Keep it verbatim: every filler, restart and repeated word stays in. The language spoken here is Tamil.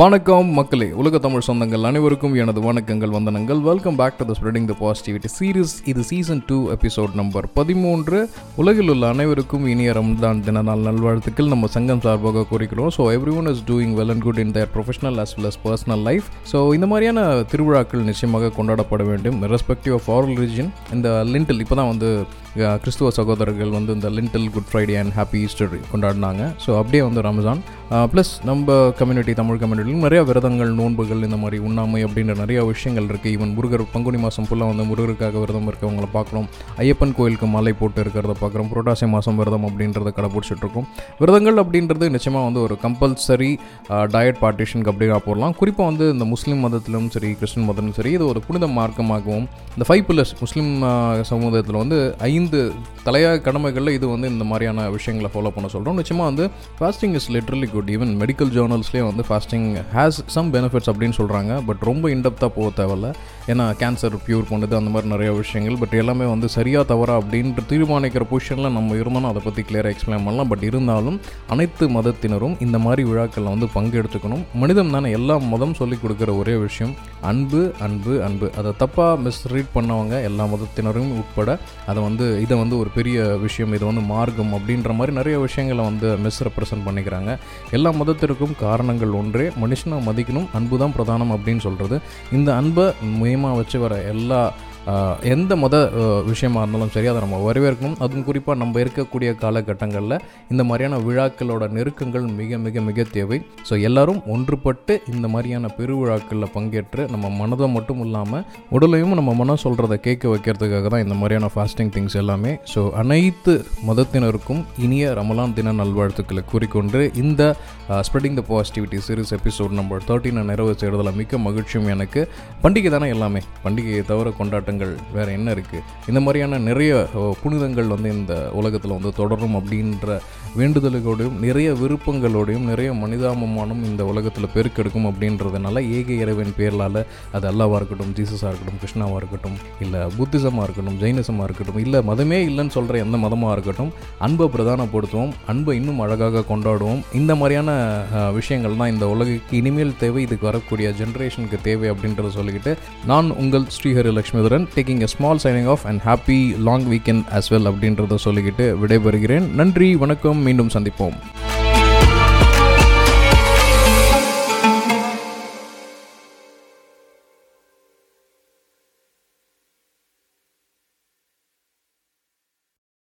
வணக்கம் மக்களே, உலக தமிழ் சொந்தங்கள் அனைவருக்கும் எனது வணக்கங்கள், வந்தனங்கள். Welcome back to the spreading the positivity series. இது சீசன் டூ எபிசோட் நம்பர் பதிமூன்று. உலகில் உள்ள அனைவருக்கும் இனிய ரம்ஜான் தின நாள் நல்வாழ்த்துக்கள் நம்ம சங்கம் சார்பாக கூறிக்கிறோம். So everyone is doing well and good in their professional as well as personal life. So இந்த மாதிரியான திருவிழாக்கள் நிச்சயமாக கொண்டாடப்பட வேண்டும், ரெஸ்பெக்டிவ் ஆஃப் ஆர் ரிலிஜியன். இந்த லிண்டில் இப்போ தான் வந்து கிறிஸ்துவ சகோதரர்கள் வந்து இந்த லிண்டில் good Friday and happy Easter கொண்டாடினாங்க. ஸோ அப்படியே வந்து ரம்ஜான் ப்ளஸ் நம்ம கம்யூனிட்டி, தமிழ் கம்யூனிட்டிலும் நிறையா விரதங்கள், நோன்புகள், இந்த மாதிரி உண்ணாமை அப்படின்ற நிறையா விஷயங்கள் இருக்குது. ஈவன் முருகர் பங்குனி மாதம் ஃபுல்லாக வந்து முருகருக்காக விரதம் இருக்கவங்களை பார்க்குறோம். ஐயப்பன் கோயிலுக்கு மாலை போட்டு இருக்கிறத பார்க்குறோம். புரட்டாசி மாதம் விரதம் அப்படின்றத கடைபிடிச்சிட்ருக்கோம். விரதங்கள் அப்படின்றது நிச்சயமாக வந்து ஒரு கம்பல்சரி டயட் பார்ட்டிஷனுக்கு அப்படின்னா போடலாம். குறிப்பாக வந்து இந்த முஸ்லீம் மதத்திலும் சரி, கிறிஸ்டின் மதத்திலும் சரி, இது ஒரு புனித மார்க்கமாகவும் இந்த ஃபைவ் பில்லர்ஸ் முஸ்லீம் சமூகத்தில் வந்து ஐந்து தலையாய கடமைகளில் இது வந்து இந்த மாதிரியான விஷயங்களை ஃபாலோ பண்ண சொல்கிறோம். நிச்சயமாக வந்து fasting is literally good. Even medical ஜேர்னல்ஸ்லேயே வந்து ஃபாஸ்டிங் ஹேஸ் சம் பெனிஃபிட்ஸ் அப்படின்னு சொல்கிறாங்க. பட் ரொம்ப இன்டெப்த்தாக போக தேவையில்ல, ஏன்னா கேன்சர் க்யூர் பண்ணுது, அந்த மாதிரி நிறைய விஷயங்கள். பட் எல்லாமே வந்து சரியாக தவறா அப்படின்ற தீர்மானிக்கிற பொசிஷனில் நம்ம இருந்தோம்னா அதை பற்றி கிளியராக எக்ஸ்பிளைன் பண்ணலாம். பட் இருந்தாலும் அனைத்து மதத்தினரும் இந்த மாதிரி விழாக்களில் வந்து பங்கெடுத்துக்கணும். மனிதம் தானே, எல்லா மதம் சொல்லிக் கொடுக்குற ஒரே விஷயம் அன்பு, அன்பு, அன்பு. அதை தப்பாக மிஸ்ரீட் பண்ணவங்க எல்லா மதத்தினரும் உட்பட அதை வந்து இதை வந்து ஒரு பெரிய விஷயம், இது வந்து மார்க்கம் அப்படின்ற மாதிரி நிறைய விஷயங்களை வந்து மிஸ்ரெப்ரசன்ட் பண்ணிக்கிறாங்க. எல்லா மதத்திற்கும் காரணங்கள் ஒன்றே, மனுஷனை மதிக்கணும், அன்பு தான் பிரதானம் அப்படின்னு சொல்கிறது. இந்த அன்பை மையமாக வச்சு வர எல்லா எந்த மத விஷயமாக இருந்தாலும் சரி அதை நம்ம வரவேற்கணும். அதுவும் குறிப்பாக நம்ம இருக்கக்கூடிய காலகட்டங்களில் இந்த மாதிரியான விழாக்களோட நெருக்கங்கள் மிக மிக மிக தேவை. ஸோ எல்லோரும் ஒன்றுபட்டு இந்த மாதிரியான பெருவிழாக்களில் பங்கேற்று நம்ம மனதை மட்டும் இல்லாமல் உடலையும் நம்ம மனம் சொல்கிறத கேட்க வைக்கிறதுக்காக தான் இந்த மாதிரியான ஃபாஸ்டிங் திங்ஸ் எல்லாமே. ஸோ அனைத்து மதத்தினருக்கும் இனிய ரமலான் தின நல்வாழ்த்துக்களை கூறிக்கொண்டு இந்த spreading the positivity series episode number தேர்ட்டினை நிறைவு செய்கிறதுல மிக்க மகிழ்ச்சியும் எனக்கு. பண்டிகை தானே எல்லாமே, பண்டிகையை தவிர கொண்டாட்டம் வேற என்ன இருக்கு? இந்த மாதிரியான நிறைய புனிதங்கள் வந்து இந்த உலகத்தில் வந்து தொடரும் அப்படின்ற வேண்டுதல்களோடையும் நிறைய விருப்பங்களோடையும் நிறைய மனிதாபமானும் இந்த உலகத்தில் பெருக்கெடுக்கும் அப்படின்றதுனால ஏக இறைவன் பேரலால், அது அல்லாவாக இருக்கட்டும், ஜீசஸாக இருக்கட்டும், கிருஷ்ணாவாக இருக்கட்டும், இல்லை புத்திசமாக இருக்கட்டும், ஜெயினிசமாக இருக்கட்டும், இல்லை மதமே இல்லைன்னு சொல்கிற எந்த மதமாக இருக்கட்டும், அன்பை பிரதானப்படுத்துவோம், அன்பை இன்னும் அழகாக கொண்டாடுவோம். இந்த மாதிரியான விஷயங்கள் தான் இந்த உலகுக்கு இனிமேல் தேவை, இதுக்கு வரக்கூடிய ஜென்ரேஷனுக்கு தேவை அப்படின்றத சொல்லிக்கிட்டு நான் உங்கள் Srihari Lakshmidharan taking a small signing off and happy long weekend as well அப்படின்றத சொல்லிக்கிட்டு விடைபெறுகிறேன். நன்றி, வணக்கம், மீண்டும் சந்திப்போம்.